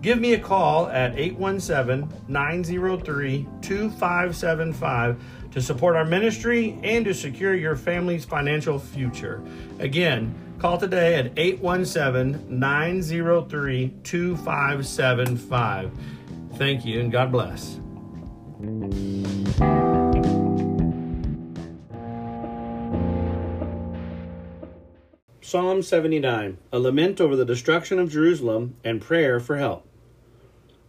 Give me a call at 817-903-2575 to support our ministry and to secure your family's financial future. Again, call today at 817-903-2575. Thank you and God bless. Psalm 79, a lament over the destruction of Jerusalem and prayer for help.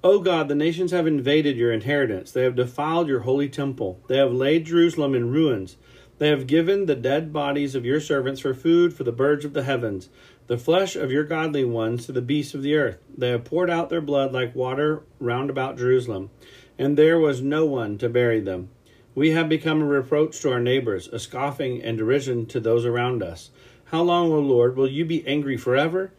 O God, the nations have invaded your inheritance. They have defiled your holy temple. They have laid Jerusalem in ruins. They have given the dead bodies of your servants for food for the birds of the heavens, the flesh of your godly ones to the beasts of the earth. They have poured out their blood like water round about Jerusalem, and there was no one to bury them. We have become a reproach to our neighbors, a scoffing and derision to those around us. How long, O Lord, will you be angry forever?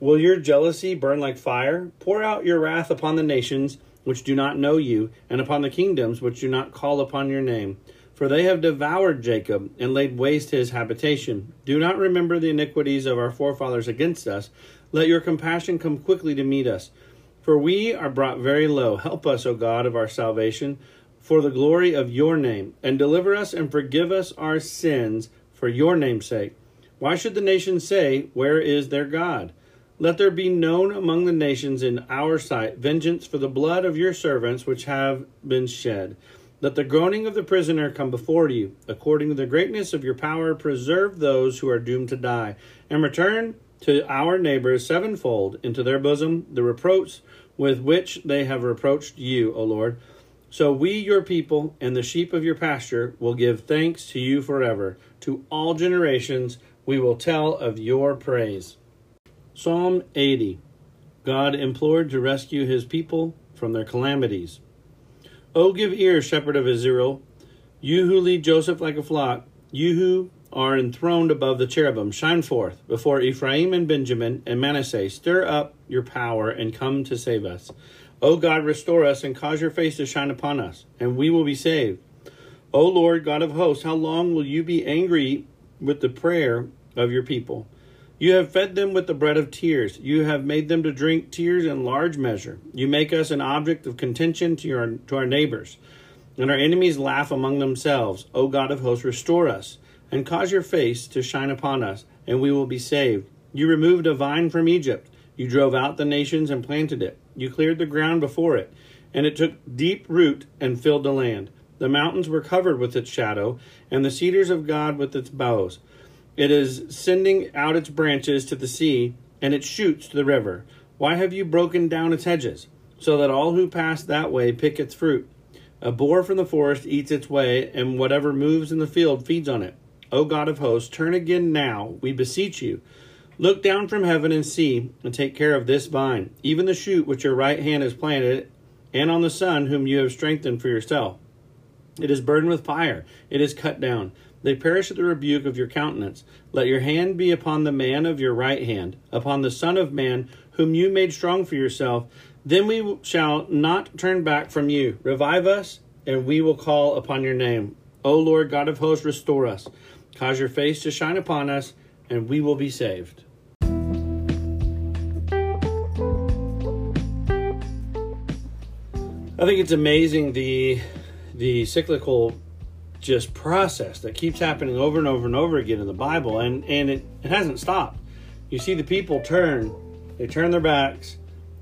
Will your jealousy burn like fire? Pour out your wrath upon the nations which do not know you, and upon the kingdoms which do not call upon your name. For they have devoured Jacob and laid waste his habitation. Do not remember the iniquities of our forefathers against us. Let your compassion come quickly to meet us. For we are brought very low. Help us, O God of our salvation, for the glory of your name, and deliver us and forgive us our sins for your name's sake. Why should the nations say, where is their God? Let there be known among the nations in our sight vengeance for the blood of your servants which have been shed. Let the groaning of the prisoner come before you. According to the greatness of your power, preserve those who are doomed to die, and return to our neighbors sevenfold into their bosom the reproach with which they have reproached you, O Lord. So we, your people, and the sheep of your pasture, will give thanks to you forever. To all generations we will tell of your praise. Psalm 80. God implored to rescue his people from their calamities. O give ear, shepherd of Israel, you who lead Joseph like a flock, you who are enthroned above the cherubim, shine forth before Ephraim and Benjamin and Manasseh. Stir up your power and come to save us. O God, restore us and cause your face to shine upon us, and we will be saved. O Lord God of hosts, how long will you be angry with the prayer of your people? You have fed them with the bread of tears. You have made them to drink tears in large measure. You make us an object of contention to our neighbors, and our enemies laugh among themselves. O God of hosts, restore us, and cause your face to shine upon us, and we will be saved. You removed a vine from Egypt. You drove out the nations and planted it. You cleared the ground before it, and it took deep root and filled the land. The mountains were covered with its shadow, and the cedars of God with its boughs. It is sending out its branches to the sea, and its shoots to the river. Why have you broken down its hedges, so that all who pass that way pick its fruit? A boar from the forest eats its way, and whatever moves in the field feeds on it. O God of hosts, turn again now, we beseech you. Look down from heaven and see, and take care of this vine, even the shoot which your right hand has planted, and on the son whom you have strengthened for yourself. It is burned with fire. It is cut down. They perish at the rebuke of your countenance. Let your hand be upon the man of your right hand, upon the son of man, whom you made strong for yourself. Then we shall not turn back from you. Revive us, and we will call upon your name. O Lord, God of hosts, restore us. Cause your face to shine upon us, and we will be saved. I think it's amazing the cyclical just process that keeps happening over and over and over again in the Bible, and it hasn't stopped. You see the people turn their backs,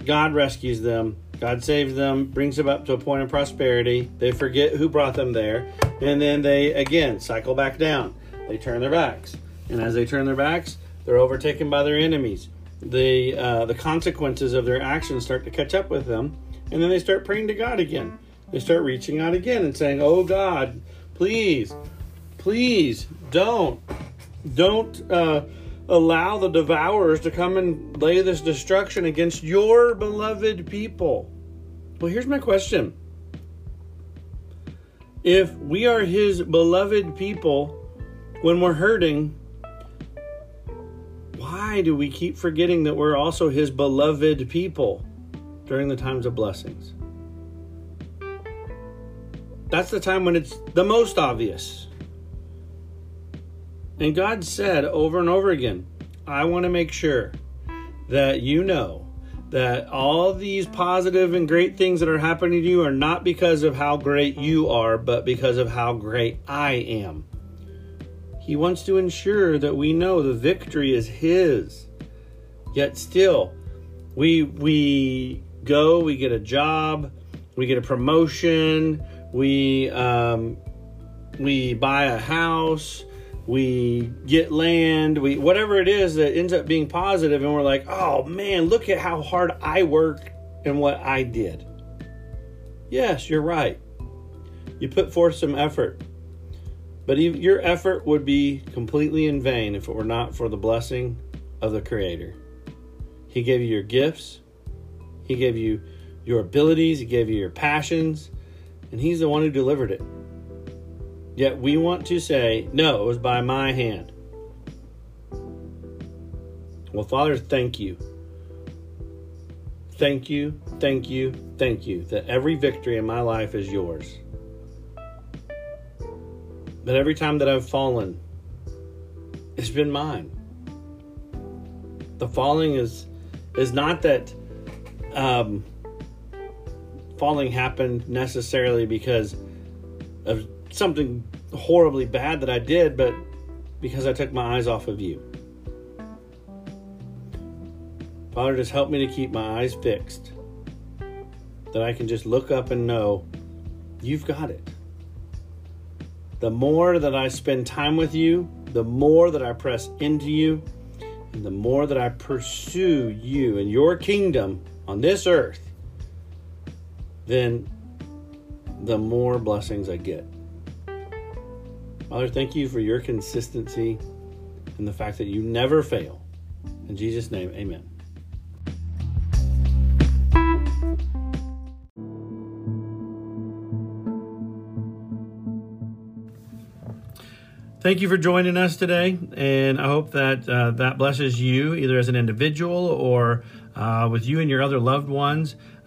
God rescues them, God saves them, brings them up to a point of prosperity, they forget who brought them there, and then they again cycle back down. They turn their backs, and as they turn their backs, they're overtaken by their enemies. The consequences of their actions start to catch up with them, and then they start praying to God again. They start reaching out again and saying, "Oh God, please don't allow the devourers to come and lay this destruction against your beloved people." Well, here's my question. If we are his beloved people, when we're hurting, why do we keep forgetting that we're also his beloved people during the times of blessings? That's the time when it's the most obvious. And God said over and over again, I want to make sure that you know that all these positive and great things that are happening to you are not because of how great you are, but because of how great I am. He wants to ensure that we know the victory is his. Yet still, we go, we get a job, we get a promotion, we buy a house, we get land, we whatever it is that ends up being positive, and we're like, oh man, look at how hard I worked and what I did. Yes, you're right. You put forth some effort, but your effort would be completely in vain if it were not for the blessing of the Creator. He gave you your gifts. He gave you your abilities. He gave you your passions. And he's the one who delivered it. Yet we want to say, no, it was by my hand. Well, Father, thank you. Thank you, thank you, thank you that every victory in my life is yours. That every time that I've fallen, it's been mine. The falling is not that... falling happened necessarily because of something horribly bad that I did, but because I took my eyes off of you. Father, just help me to keep my eyes fixed, that I can just look up and know you've got it. The more that I spend time with you, the more that I press into you, and the more that I pursue you and your kingdom on this earth, then the more blessings I get. Father, thank you for your consistency and the fact that you never fail. In Jesus' name, amen. Thank you for joining us today, and I hope that that blesses you either as an individual or with you and your other loved ones.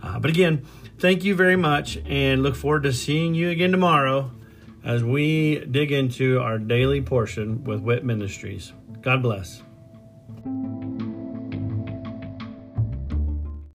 But again, thank you very much, and look forward to seeing you again tomorrow as we dig into our Daily Portion with WIT Ministries. God bless.